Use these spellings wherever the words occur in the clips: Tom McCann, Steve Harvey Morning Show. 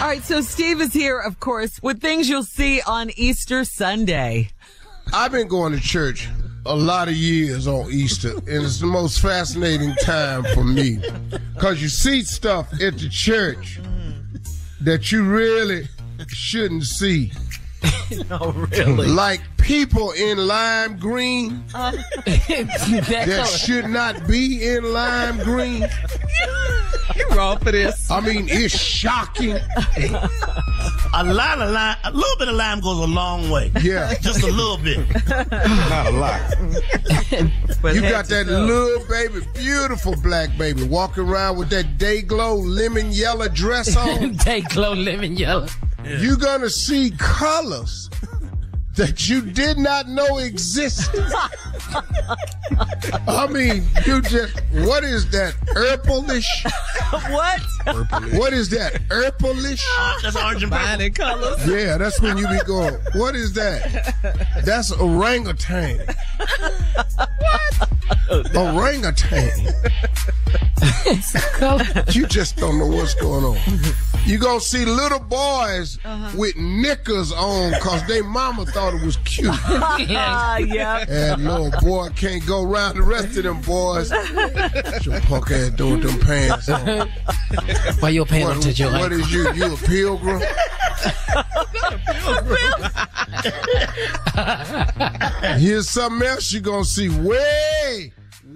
All right, so Steve is here, of course, with things you'll see on Easter Sunday. I've been going to church a lot of years on Easter, and it's the most fascinating time for me because you see stuff at the church that you really shouldn't see. No, really? Like people in lime green that should not be in lime green. You're wrong for this. I mean, it's shocking. A lot of lime, a little bit of lime goes a long way. Yeah. Just a little bit. Not a lot. You got that little baby, beautiful black baby, walking around with that day glow lemon yellow dress on. Day glow lemon yellow. Yeah. You're going to see colors that you did not know existed. I mean, you just, what is that? Purplish? What? Purplish. What is that? Purplish? That's orange and purple colors. Yeah, that's when you be going, what is that? That's orangutan. What? Oh, no. Orangutan. You just don't know what's going on. You're going to see little boys with knickers on because their mama thought it was cute. Yeah. And little boy can't go around the rest of them boys. What your punk ass doing with them pants on? Why your pants on to your What is you? You a pilgrim? Here's something else you're going to see.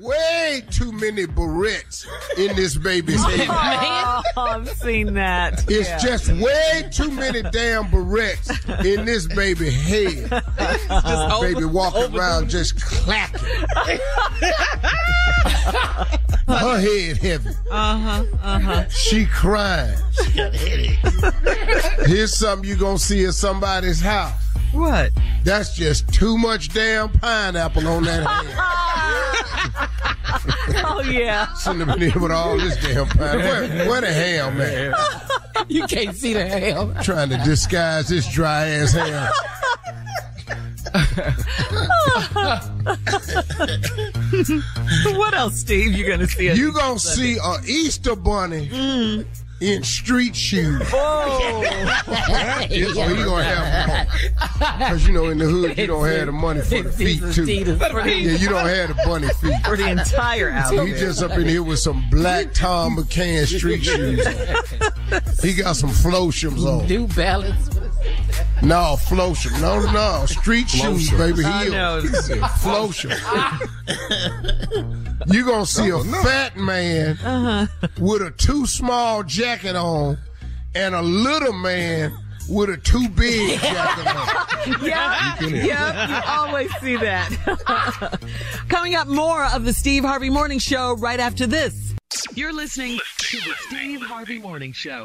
Way too many barrettes in this baby's head. Oh, I've seen that. It's just way too many damn barrettes in this baby's head. Just baby walking around just clacking. Her head heavy. She crying. She got a headache. Here's something you're going to see at somebody's house. What? That's just too much damn pineapple on that head. Oh, yeah. Shouldn't have been here with all this damn pineapple. Where the ham at? You can't see the ham. Trying to disguise this dry ass ham. What else, Steve, you going to see? You going to see an Easter bunny in street shoes. Oh. That's what you going to have. Because, you know, in the hood, you don't have the money for the feet, too. Yeah, you don't have the bunny feet. For the entire outfit. He just up in here with some black Tom McCann street shoes on. He got some Floshams on. New Balance. No, Flosham. No. Street shoes, baby. Heels. Flosham. You're going to see a fat man with a too small jacket on and a little man with a too big jacket on. Yeah, you always see that. Coming up, more of the Steve Harvey Morning Show right after this. You're listening to the Steve Harvey Morning Show.